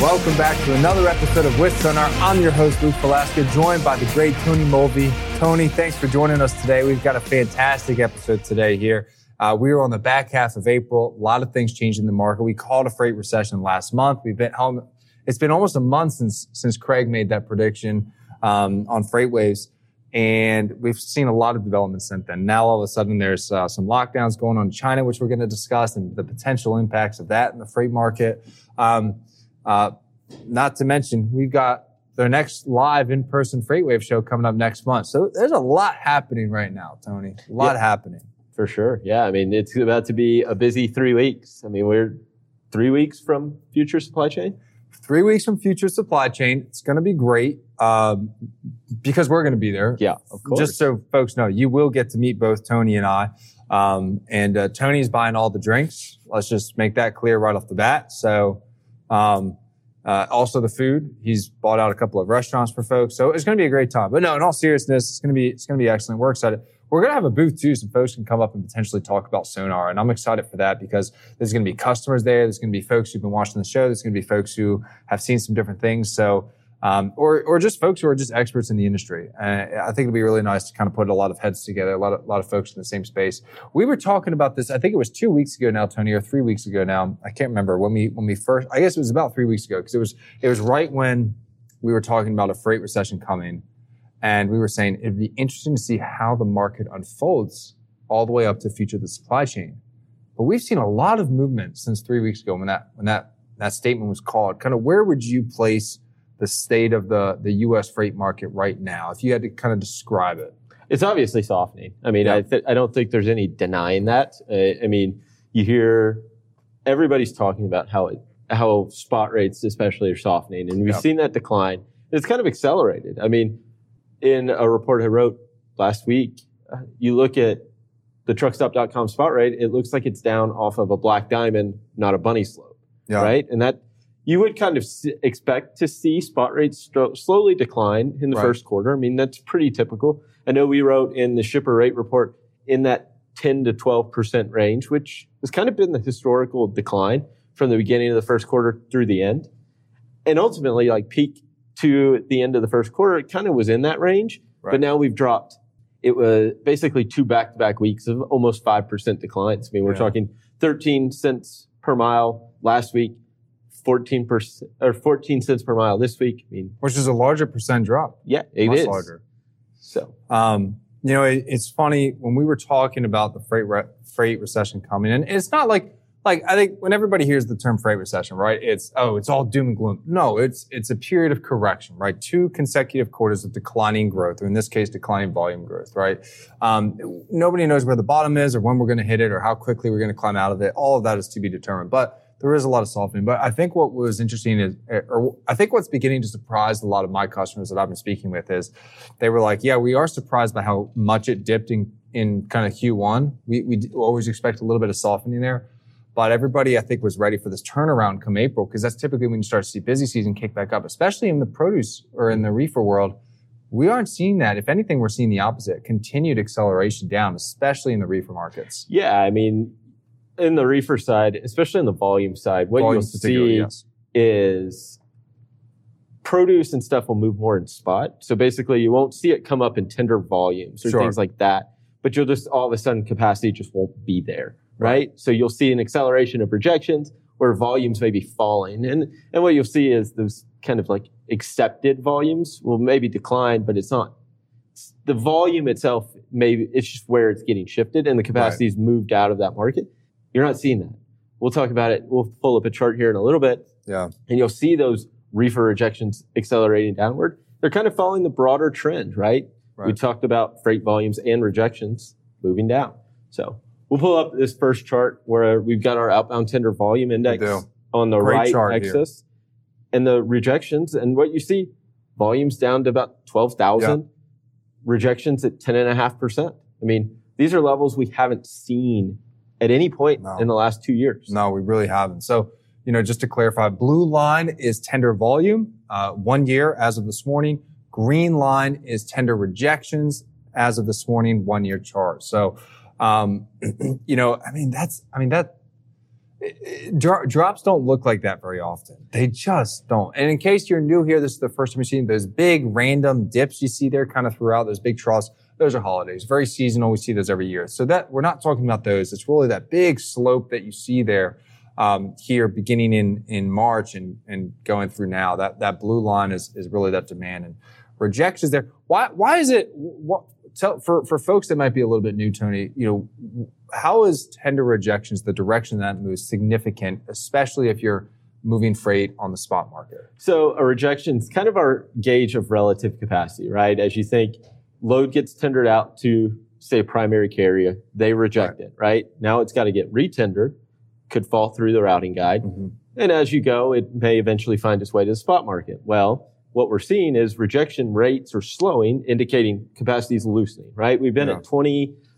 Welcome back to another episode of With Sonar. I'm your host, Luke Falasca, joined by the great Tony Mulvey. Tony, thanks for joining us today. We've got a fantastic episode today here. We were on the back half of April. A lot of things changed in the market. We called a freight recession last month. We've been home. It's been almost a month since Craig made that prediction on FreightWaves, and we've seen a lot of developments since then. Now, all of a sudden, there's some lockdowns going on in China, which we're going to discuss, and the potential impacts of that in the freight market. Not to mention, we've got their next live in-person FreightWave show coming up next month. So there's a lot happening right now, Tony. A lot happening. For sure. Yeah. I mean, it's about to be a busy 3 weeks. I mean, we're 3 weeks from future supply chain. 3 weeks from future supply chain. It's going to be great because we're going to be there. Yeah, of course. Just so folks know, you will get to meet both Tony and I. And Tony's buying all the drinks. Let's just make that clear right off the bat. So... also the food. He's bought out a couple of restaurants for folks. So it's going to be a great time. But no, in all seriousness, it's going to be excellent. We're excited. We're going to have a booth too. Some folks can come up and potentially talk about Sonar. And I'm excited for that because there's going to be customers there. There's going to be folks who've been watching the show. There's going to be folks who have seen some different things. So, or just folks who are just experts in the industry. I think it'd be really nice to kind of put a lot of heads together, a lot of folks in the same space. We were talking about this, I think it was 2 weeks ago now, Tony, or 3 weeks ago now. I can't remember when we first, I guess it was about 3 weeks ago, because it was right when we were talking about a freight recession coming, and we were saying it'd be interesting to see how the market unfolds all the way up to the future of the supply chain. But we've seen a lot of movement since 3 weeks ago when that statement was called. Kind of where would you place the state of the U.S. freight market right now, if you had to kind of describe it? It's obviously softening. I mean, yeah. I don't think there's any denying that. I mean, you hear everybody's talking about how spot rates especially are softening, and we've seen that decline. It's kind of accelerated. I mean, in a report I wrote last week, you look at the truckstop.com spot rate, it looks like it's down off of a black diamond, not a bunny slope, right? And that... you would kind of expect to see spot rates slowly decline in the first quarter. I mean, that's pretty typical. I know we wrote in the shipper rate report in that 10 to 12% range, which has kind of been the historical decline from the beginning of the first quarter through the end. And ultimately, like peak to the end of the first quarter, it kind of was in that range. Right. But now we've dropped. It was basically two back-to-back weeks of almost 5% declines. I mean, we're talking 13 cents per mile last week. 14 cents per mile this week. I mean, which is a larger percent drop. Yeah, it is. Much larger. So, you know, it's funny when we were talking about the freight recession coming, and it's not like I think when everybody hears the term freight recession, right? It's all doom and gloom. No, it's a period of correction, right? Two consecutive quarters of declining growth, or in this case, declining volume growth, right? Nobody knows where the bottom is, or when we're going to hit it, or how quickly we're going to climb out of it. All of that is to be determined, but there is a lot of softening. But I think what was interesting is, or I think what's beginning to surprise a lot of my customers that I've been speaking with is they were like, yeah, we are surprised by how much it dipped in kind of Q1. We always expect a little bit of softening there. But everybody, I think, was ready for this turnaround come April, because that's typically when you start to see busy season kick back up, especially in the produce or in the reefer world. We aren't seeing that. If anything, we're seeing the opposite, continued acceleration down, especially in the reefer markets. Yeah, I mean... in the reefer side, especially in the volume side, what you'll see is produce and stuff will move more in spot. So basically, you won't see it come up in tender volumes or things like that. But you'll just, all of a sudden, capacity just won't be there, right? So you'll see an acceleration of projections where volumes may be falling. And what you'll see is those kind of like accepted volumes will maybe decline, but it's not. The volume itself, maybe it's just where it's getting shifted and the capacity is moved out of that market. You're not seeing that. We'll talk about it. We'll pull up a chart here in a little bit. Yeah. And you'll see those reefer rejections accelerating downward. They're kind of following the broader trend, right? We talked about freight volumes and rejections moving down. So we'll pull up this first chart where we've got our outbound tender volume index on the right axis and the rejections. And what you see, volumes down to about 12,000, rejections at 10.5%. I mean, these are levels we haven't seen at any point in the last 2 years. No, we really haven't. So you know, just to clarify, blue line is tender volume, 1 year as of this morning. Green line is tender rejections as of this morning, 1 year chart. So, you know, I mean, drops don't look like that very often. They just don't. And in case you're new here, this is the first time you've seen those big random dips you see there kind of throughout, those big troughs. Those are holidays, very seasonal. We see those every year. So that we're not talking about those. It's really that big slope that you see there, here beginning in March and going through now. That blue line is really that demand and rejections there. Why is it, for folks that might be a little bit new, Tony, you know, how is tender rejections, the direction that moves, significant, especially if you're moving freight on the spot market? So a rejection is kind of our gauge of relative capacity, right? As you think load gets tendered out to, say, a primary carrier, they reject it, right? Now it's got to get retendered, could fall through the routing guide. Mm-hmm. And as you go, it may eventually find its way to the spot market. Well, what we're seeing is rejection rates are slowing, indicating capacity is loosening, right? We've been at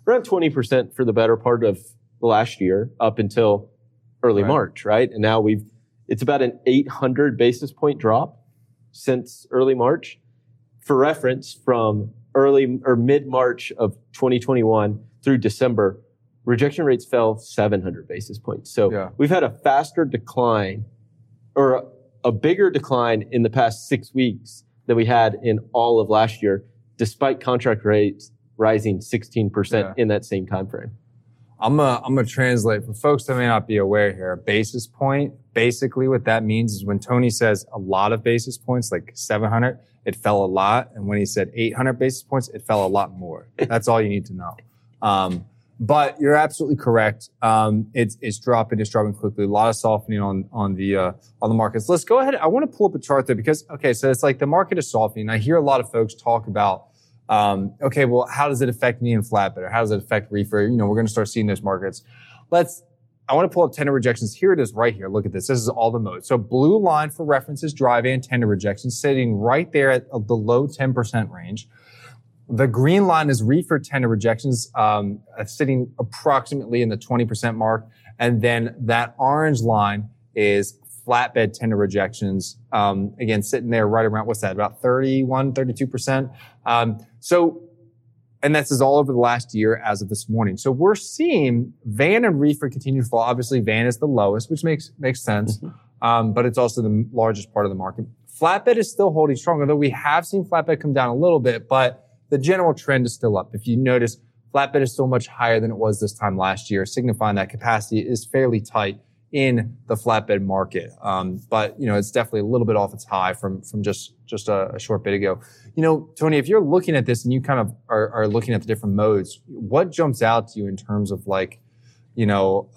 around 20% for the better part of the last year up until early March, right? And now it's about an 800 basis point drop since early March. For reference, from early or mid-March of 2021 through December, rejection rates fell 700 basis points. So we've had a faster decline or a bigger decline in the past 6 weeks than we had in all of last year, despite contract rates rising 16% in that same time frame. I'm gonna translate for folks that may not be aware here. A basis point, basically what that means is when Tony says a lot of basis points, like 700, it fell a lot, and when he said 800 basis points, it fell a lot more. That's all you need to know. But you're absolutely correct. It's dropping quickly. A lot of softening on the markets. Let's go ahead. I want to pull up a chart there because so it's like the market is softening. I hear a lot of folks talk about well, how does it affect me in flatbed, or how does it affect reefer? You know, we're going to start seeing those markets. I want to pull up tender rejections. Here it is right here. Look at this. This is all the modes. So blue line for references, drive and tender rejections, sitting right there at the low 10% range. The green line is reefer tender rejections, sitting approximately in the 20% mark. And then that orange line is flatbed tender rejections, again, sitting there right around, what's that, about 31, 32%. And this is all over the last year as of this morning. So we're seeing van and reefer continue to fall. Obviously, van is the lowest, which makes sense, but it's also the largest part of the market. Flatbed is still holding strong, although we have seen flatbed come down a little bit, but the general trend is still up. If you notice, flatbed is still much higher than it was this time last year, signifying that capacity is fairly tight in the flatbed market. But, you know, it's definitely a little bit off its high from just a short bit ago. You know, Tony, if you're looking at this and you kind of are looking at the different modes, what jumps out to you in terms of, like, you know,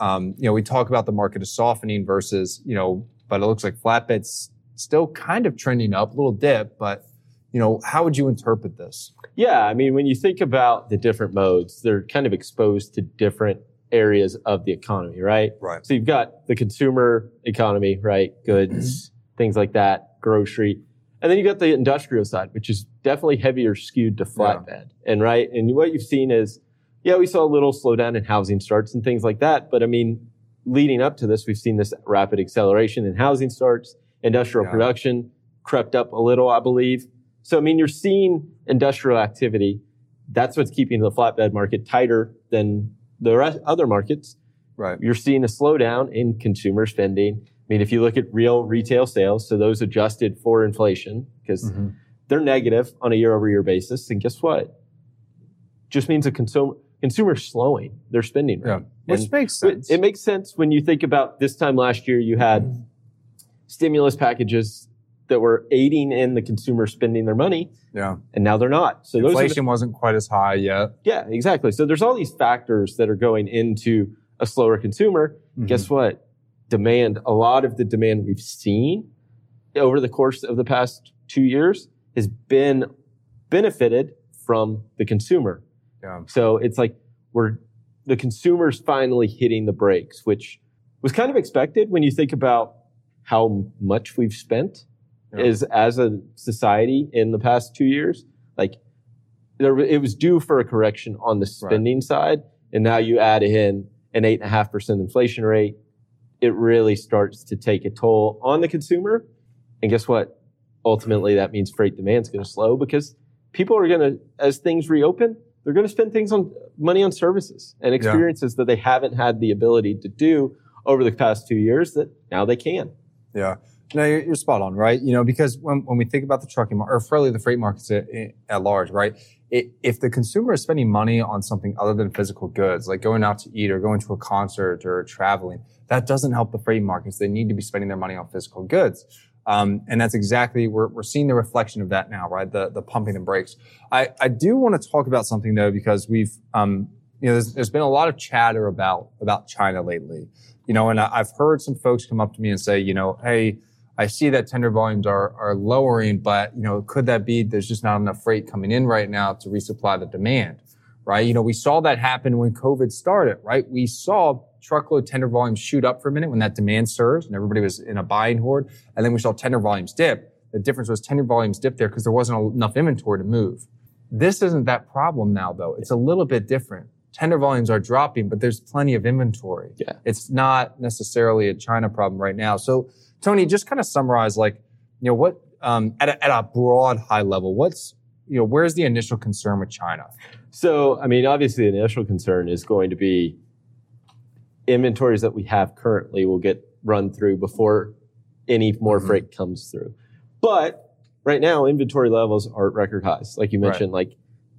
we talk about the market is softening versus, you know, but it looks like flatbed's still kind of trending up, a little dip, but, you know, how would you interpret this? Yeah, I mean, when you think about the different modes, they're kind of exposed to different areas of the economy, right? Right. So you've got the consumer economy, right? Goods, things like that, grocery. And then you've got the industrial side, which is definitely heavier skewed to flatbed. Yeah. And what you've seen is, we saw a little slowdown in housing starts and things like that. But I mean, leading up to this, we've seen this rapid acceleration in housing starts. Industrial production crept up a little, I believe. So, I mean, you're seeing industrial activity. That's what's keeping the flatbed market tighter than the rest, other markets. Right. You're seeing a slowdown in consumer spending. I mean, if you look at real retail sales, so those adjusted for inflation, because they're negative on a year-over-year basis. And guess what? Just means the consumer's slowing their spending rate. Yeah. Which makes sense. It makes sense when you think about this time last year, you had stimulus packages that were aiding in the consumer spending their money. Yeah. And now they're not. So inflation wasn't quite as high yet. Yeah, exactly. So there's all these factors that are going into a slower consumer. Mm-hmm. Guess what? Demand, a lot of the demand we've seen over the course of the past 2 years has been benefited from the consumer. Yeah. So it's like the consumer's finally hitting the brakes, which was kind of expected when you think about how much we've spent. Yeah. Is as a society in the past 2 years, like it was due for a correction on the spending side. And now you add in an 8.5% inflation rate, it really starts to take a toll on the consumer. And guess what? Ultimately, that means freight demand is going to slow because people are going to, as things reopen, they're going to spend money on services and experiences that they haven't had the ability to do over the past 2 years that now they can. Yeah. No, you're spot on, right? You know, because when we think about the trucking market, or fairly the freight markets at large, right? If the consumer is spending money on something other than physical goods, like going out to eat or going to a concert or traveling, that doesn't help the freight markets. They need to be spending their money on physical goods. And that's exactly, we're seeing the reflection of that now, right? The pumping and brakes. I do want to talk about something though, because we've, there's been a lot of chatter about China lately, you know, and I've heard some folks come up to me and say, you know, hey, I see that tender volumes are lowering, but, you know, could that be there's just not enough freight coming in right now to resupply the demand, right? You know, we saw that happen when COVID started, right? We saw truckload tender volumes shoot up for a minute when that demand surged and everybody was in a buying hoard. And then we saw tender volumes dip. The difference was tender volumes dipped there because there wasn't enough inventory to move. This isn't that problem now, though. It's a little bit different. Tender volumes are dropping, but there's plenty of inventory. Yeah. It's not necessarily a China problem right now. So, Tony, just kind of summarize, like, you know, what at a broad high level, what's, you know, where's the initial concern with China? So, I mean, obviously, the initial concern is going to be inventories that we have currently will get run through before any more freight comes through. But right now, inventory levels are at record highs. Like you mentioned, like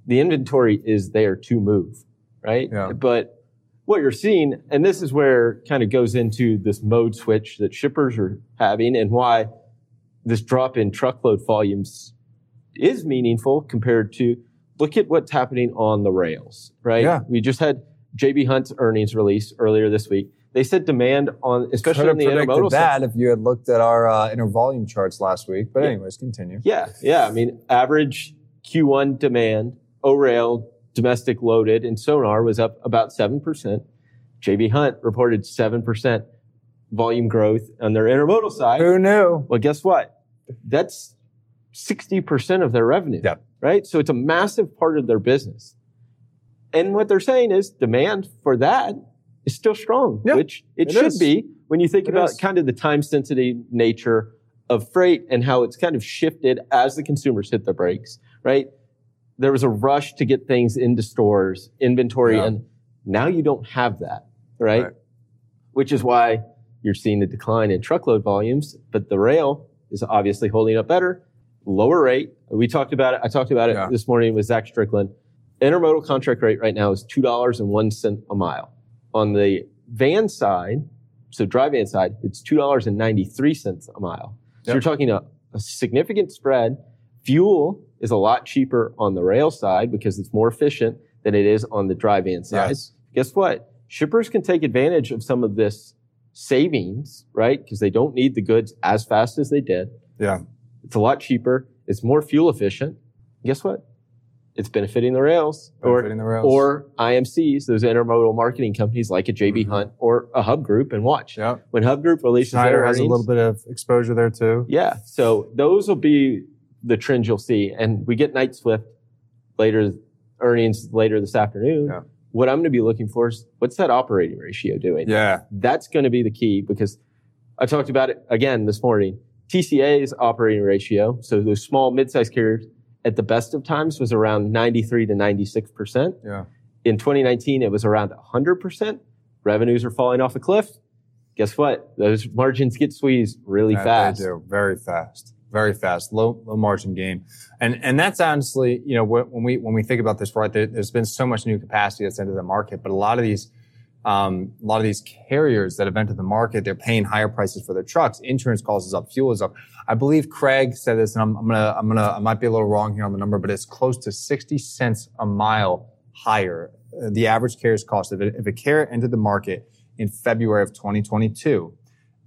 the inventory is there to move, right? Yeah. But what you're seeing, and this is where it kind of goes into this mode switch that shippers are having and why this drop in truckload volumes is meaningful compared to look at what's happening on the rails, right? Yeah. We just had J.B. Hunt's earnings release earlier this week. They said demand on, especially in the intermodal side. If you had looked at our intervolume charts last week, but anyways, continue. Yeah. I mean, average Q1 demand, O-rail, domestic loaded and Sonar was up about 7%. J.B. Hunt reported 7% volume growth on their intermodal side. Who knew? Well, guess what? That's 60% of their revenue, right? So it's a massive part of their business. And what they're saying is demand for that is still strong, which it should be when you think about kind of the time-sensitive nature of freight and how it's kind of shifted as the consumers hit the brakes, right? There was a rush to get things into stores, inventory, and now you don't have that, right? Which is why you're seeing the decline in truckload volumes, but the rail is obviously holding up better, lower rate. We talked about it. I talked about it this morning with Zach Strickland. Intermodal contract rate right now is $2.01 a mile. On the van side, so dry van side, it's $2.93 a mile. So you're talking a significant spread. Fuel is a lot cheaper on the rail side because it's more efficient than it is on the dry van side. Yes. Guess what? Shippers can take advantage of some of this savings, right? Because they don't need the goods as fast as they did. Yeah. It's a lot cheaper. It's more fuel efficient. Guess what? It's benefiting the rails, or IMCs, those intermodal marketing companies like a J.B. Hunt or a Hub Group. And watch when Hub Group releases Schneider their earnings, has a little bit of exposure there too. Yeah. So those will be the trends you'll see. And we get Knight-Swift earnings later this afternoon. Yeah. What I'm going to be looking for is what's that operating ratio doing? Yeah. That's going to be the key because I talked about it again this morning. TCA's operating ratio, so those small mid-sized carriers at the best of times was around 93 to 96%. Yeah. In 2019, it was around 100%. Revenues are falling off a cliff. Guess what? Those margins get squeezed really fast. They do, very fast. Very fast, low margin game. And that's honestly, you know, when we think about this, right, there's been so much new capacity that's entered the market, but a lot of these carriers that have entered the market, they're paying higher prices for their trucks. Insurance costs is up, fuel is up. I believe Craig said this, and I might be a little wrong here on the number, but it's close to 60 cents a mile higher. The average carrier's cost. If a carrier entered the market in February of 2022,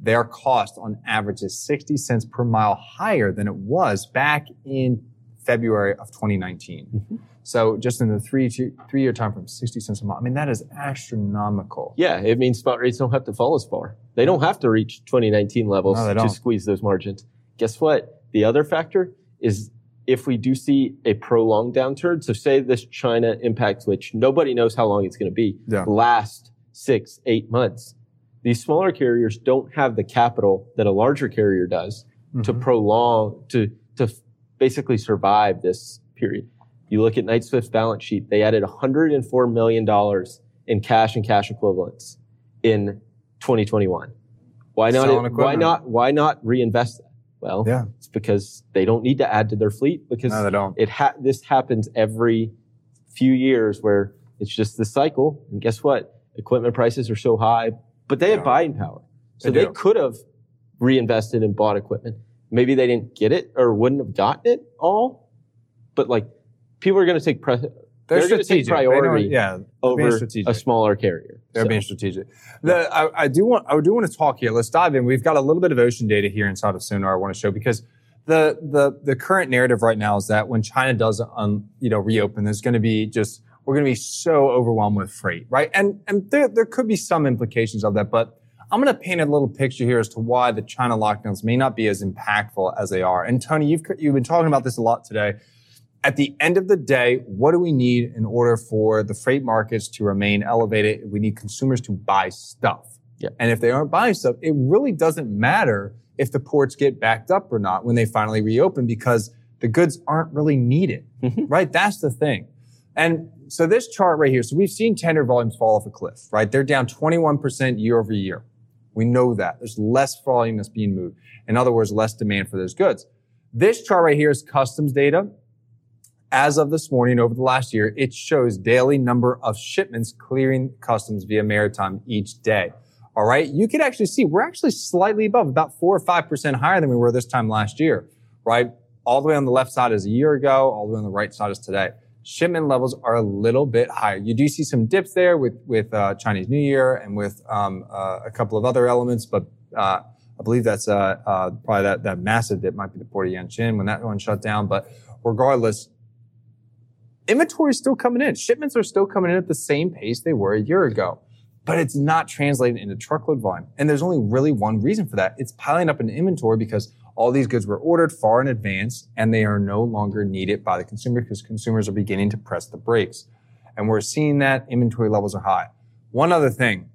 their cost on average is 60 cents per mile higher than it was back in February of 2019. Mm-hmm. So just in the three-year time frame, 60 cents a mile. I mean, that is astronomical. Yeah, it means spot rates don't have to fall as far. They don't have to reach 2019 levels to squeeze those margins. Guess what? The other factor is if we do see a prolonged downturn, so say this China impact, which nobody knows how long it's going to be, last 6-8 months. These smaller carriers don't have the capital that a larger carrier does to prolong, to basically survive this period. You look at Knight-Swift's balance sheet, they added $104 million in cash and cash equivalents in 2021. Why not reinvest that? Well, yeah. It's because they don't need to add to their fleet because no, they don't. This happens every few years where it's just the cycle. And guess what? Equipment prices are so high, but they have buying power. So they could have reinvested and bought equipment. Maybe they didn't get it or wouldn't have gotten it all, but like people are going to take they're going to take priority over a smaller carrier. They're being strategic. I do want to talk here. Let's dive in. We've got a little bit of ocean data here inside of Sonar I want to show because the current narrative right now is that when China does reopen, there's going to be we're going to be so overwhelmed with freight, right? And there could be some implications of that, but I'm going to paint a little picture here as to why the China lockdowns may not be as impactful as they are. And Tony, you've been talking about this a lot today. At the end of the day, what do we need in order for the freight markets to remain elevated? We need consumers to buy stuff. Yeah. And if they aren't buying stuff, it really doesn't matter if the ports get backed up or not when they finally reopen because the goods aren't really needed, right? That's the thing. And so this chart right here, so we've seen tender volumes fall off a cliff, right? They're down 21% year over year. We know that. There's less volume that's being moved. In other words, less demand for those goods. This chart right here is customs data. As of this morning, over the last year, it shows daily number of shipments clearing customs via maritime each day. All right. You can actually see we're actually slightly above, about 4 or 5% higher than we were this time last year, right? All the way on the left side is a year ago. All the way on the right side is today. Shipment levels are a little bit higher. You do see some dips there with Chinese New Year and with a couple of other elements, but I believe that's probably that massive dip might be the Port of Yancheng when that one shut down. But regardless, inventory is still coming in. Shipments are still coming in at the same pace they were a year ago, but it's not translated into truckload volume. And there's only really one reason for that. It's piling up in inventory because all these goods were ordered far in advance and they are no longer needed by the consumer because consumers are beginning to press the brakes. And we're seeing that inventory levels are high. One other thing,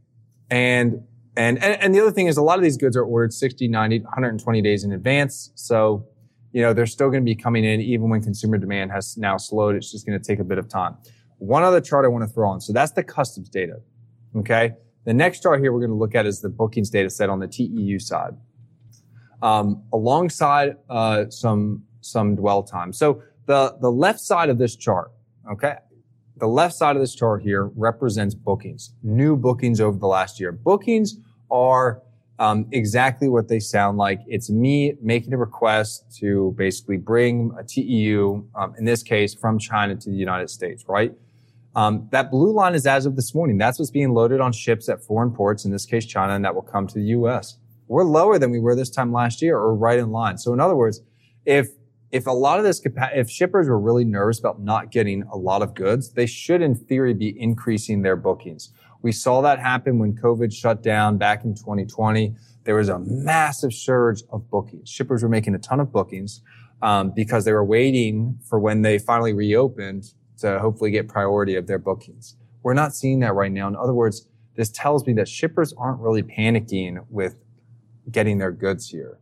and the other thing is a lot of these goods are ordered 60, 90, 120 days in advance. So they're still going to be coming in even when consumer demand has now slowed. It's just going to take a bit of time. One other chart I want to throw on. So that's the customs data. Okay. The next chart here we're going to look at is the bookings data set on the TEU side. Alongside, some dwell time. So the left side of this chart, okay. The left side of this chart here represents bookings, new bookings over the last year. Bookings are exactly what they sound like. It's me making a request to basically bring a TEU, in this case, from China to the United States, right? That blue line is as of this morning. That's what's being loaded on ships at foreign ports, in this case, China, and that will come to the U.S. We're lower than we were this time last year or right in line. So in other words, if a lot of this, if shippers were really nervous about not getting a lot of goods, they should in theory be increasing their bookings. We saw that happen when COVID shut down back in 2020. There was a massive surge of bookings. Shippers were making a ton of bookings because they were waiting for when they finally reopened to hopefully get priority of their bookings. We're not seeing that right now. In other words, this tells me that shippers aren't really panicking with getting their goods here.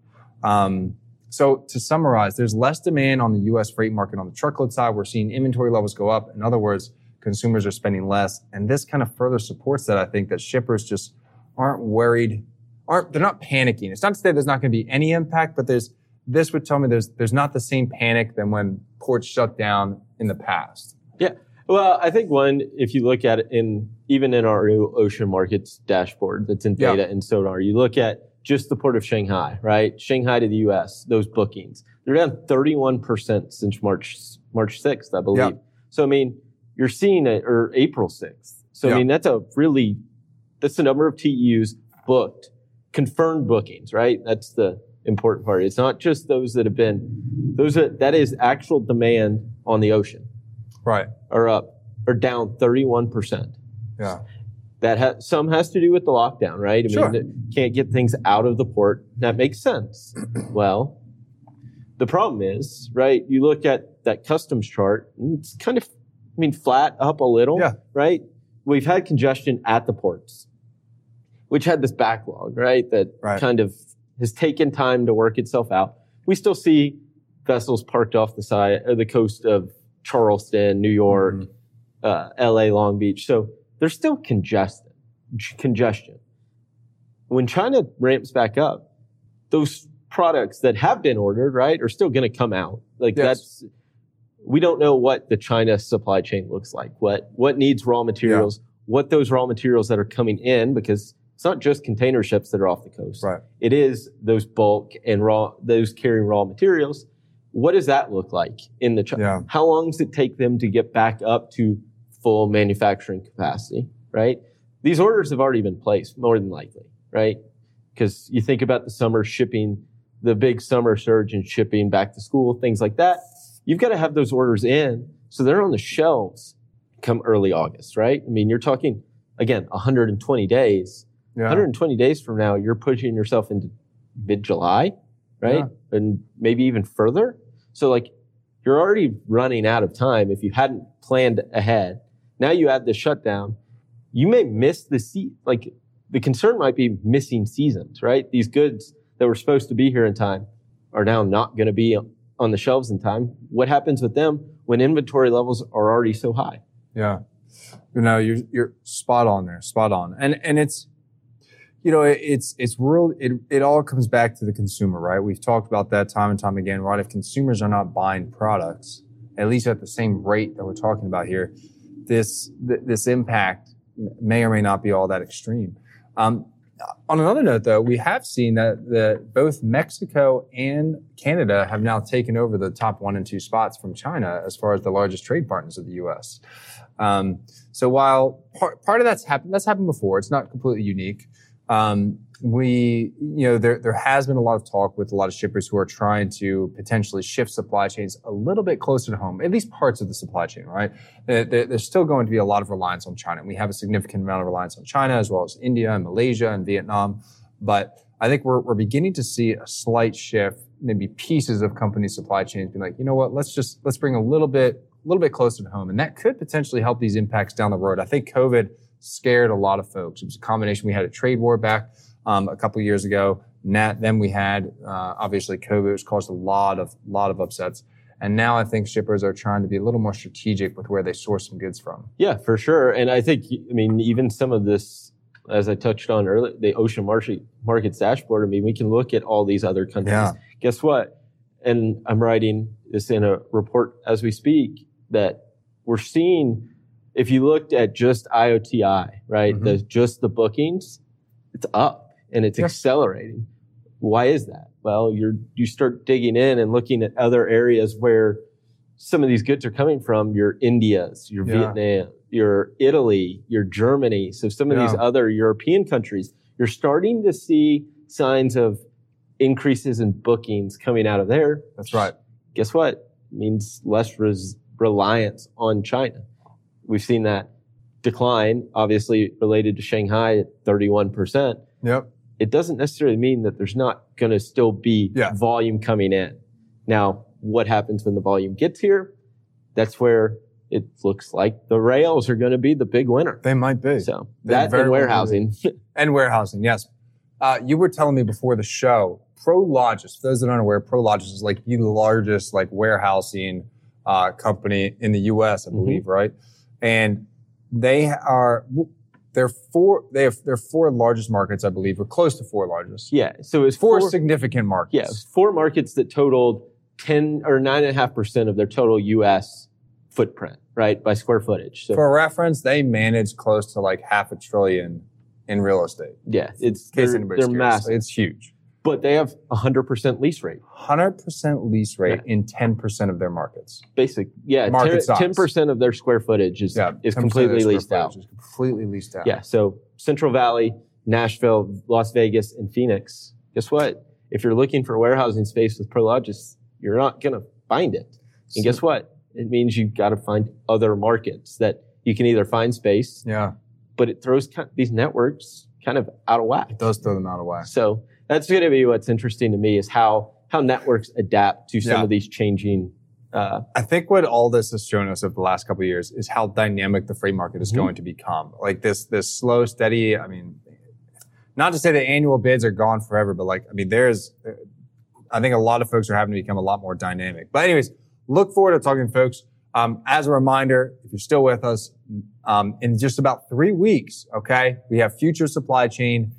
So to summarize, there's less demand on the U.S. freight market on the truckload side. We're seeing inventory levels go up. In other words, consumers are spending less. And this kind of further supports that, I think, that shippers just aren't worried. They're not panicking. It's not to say there's not going to be any impact, but this would tell me there's not the same panic than when ports shut down in the past. Yeah. Well, I think if you look at it even in our new ocean markets dashboard that's in data and Sonar, you look at just the port of Shanghai, right? Shanghai to the U.S., those bookings. They're down 31% since March 6th, I believe. Yeah. So, I mean, you're seeing it, or April 6th. So, yeah. I mean, that's the number of TEUs booked, confirmed bookings, right? That's the important part. It's not just those that have been, that is actual demand on the ocean. Right. Are up, or down 31%. Yeah. That some has to do with the lockdown, right? I mean, can't get things out of the port. That makes sense. Well, the problem is, right, you look at that customs chart, and it's kind of, flat up a little, right? We've had congestion at the ports. which had this backlog, right? That kind of has taken time to work itself out. We still see vessels parked off the side or the coast of Charleston, New York, LA, Long Beach. So there's still congestion. When China ramps back up, those products that have been ordered, right, are still going to come out. Like that's, we don't know what the China supply chain looks like, what needs raw materials, what those raw materials that are coming in, because it's not just container ships that are off the coast. Right. It is those bulk and raw, those carrying raw materials. What does that look like in the China? Yeah. How long does it take them to get back up to full manufacturing capacity, right? These orders have already been placed, more than likely, right? Because you think about the summer shipping, the big summer surge in shipping, back to school, things like that. You've got to have those orders in so they're on the shelves come early August, right? I mean, you're talking, again, 120 days. Yeah. 120 days from now, you're pushing yourself into mid-July, right? Yeah. And maybe even further. So, like, you're already running out of time if you hadn't planned ahead. Now you add the shutdown. You may miss the season. Like, the concern might be missing seasons, right? These goods that were supposed to be here in time are now not going to be on the shelves in time. What happens with them when inventory levels are already so high? Yeah. You know, you're spot on there, spot on. And it's, you know, it's real. It all comes back to the consumer, right? We've talked about that time and time again, right? If consumers are not buying products, at least at the same rate that we're talking about here, this impact may or may not be all that extreme. On another note, though, we have seen that both Mexico and Canada have now taken over the top 1 and 2 spots from China as far as the largest trade partners of the U.S. So while part of that's happened before, it's not completely unique. We, you know, there has been a lot of talk with a lot of shippers who are trying to potentially shift supply chains a little bit closer to home, at least parts of the supply chain, right? There's still going to be a lot of reliance on China. And we have a significant amount of reliance on China as well as India and Malaysia and Vietnam. But I think we're beginning to see a slight shift, maybe pieces of company supply chains being like, you know what, let's bring a little bit closer to home. And that could potentially help these impacts down the road. I think COVID scared a lot of folks. It was a combination. We had a trade war back a couple of years ago. Then we had obviously COVID, which caused a lot of upsets. And now I think shippers are trying to be a little more strategic with where they source some goods from. Yeah, for sure. And I think, I mean, even some of this, as I touched on earlier, the ocean markets dashboard. I mean, we can look at all these other countries. Yeah. Guess what? And I'm writing this in a report as we speak that we're seeing. If you looked at just IOTI, right, mm-hmm. just the bookings, it's up and it's accelerating. Why is that? Well, you start digging in and looking at other areas where some of these goods are coming from, your Indias, your Vietnam, your Italy, your Germany. So some of these other European countries, you're starting to see signs of increases in bookings coming out of there. That's right. Guess what? It means less reliance on China. We've seen that decline, obviously related to Shanghai at 31%. Yep. It doesn't necessarily mean that there's not going to still be volume coming in. Now, what happens when the volume gets here? That's where it looks like the rails are going to be the big winner. They might be. So that and warehousing. And warehousing, yes. You were telling me before the show, ProLogis, for those that aren't aware, ProLogis is like the largest warehousing company in the U.S., I believe, mm-hmm. right? And their four largest markets, I believe, were close to four largest. Yeah. So it's four significant markets. Yeah. It was four markets that totaled 10 or 9.5% of their total U.S. footprint, right? By square footage. So, for reference, they manage close to $500 billion in real estate. Yeah. They're massive. It's huge. But they have 100% lease rate. 100% lease rate in 10% of their markets. Basic, yeah. Market size. 10% of their square footage is completely leased out. Is completely leased out. Yeah. So Central Valley, Nashville, Las Vegas, and Phoenix. Guess what? If you're looking for warehousing space with ProLogis, you're not going to find it. And guess what? It means you've got to find other markets that you can either find space. Yeah. But it throws these networks kind of out of whack. It does throw them out of whack. So that's going to be what's interesting to me is how networks adapt to some of these changing. I think what all this has shown us over the last couple of years is how dynamic the freight market is mm-hmm. going to become. This slow, steady. I mean, not to say that annual bids are gone forever, but like, I mean, there's, I think a lot of folks are having to become a lot more dynamic. But anyways, look forward to talking to folks. As a reminder, if you're still with us, in just about 3 weeks, okay, we have Future Supply Chain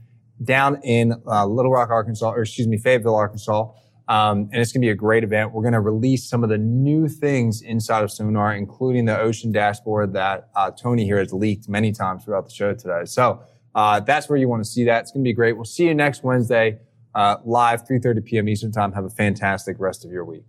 down in Little Rock, Arkansas, or excuse me, Fayetteville, Arkansas. And it's going to be a great event. We're going to release some of the new things inside of Sonar, including the ocean dashboard that Tony here has leaked many times throughout the show today. So that's where you want to see that. It's going to be great. We'll see you next Wednesday, live, 3:30 p.m. Eastern Time. Have a fantastic rest of your week.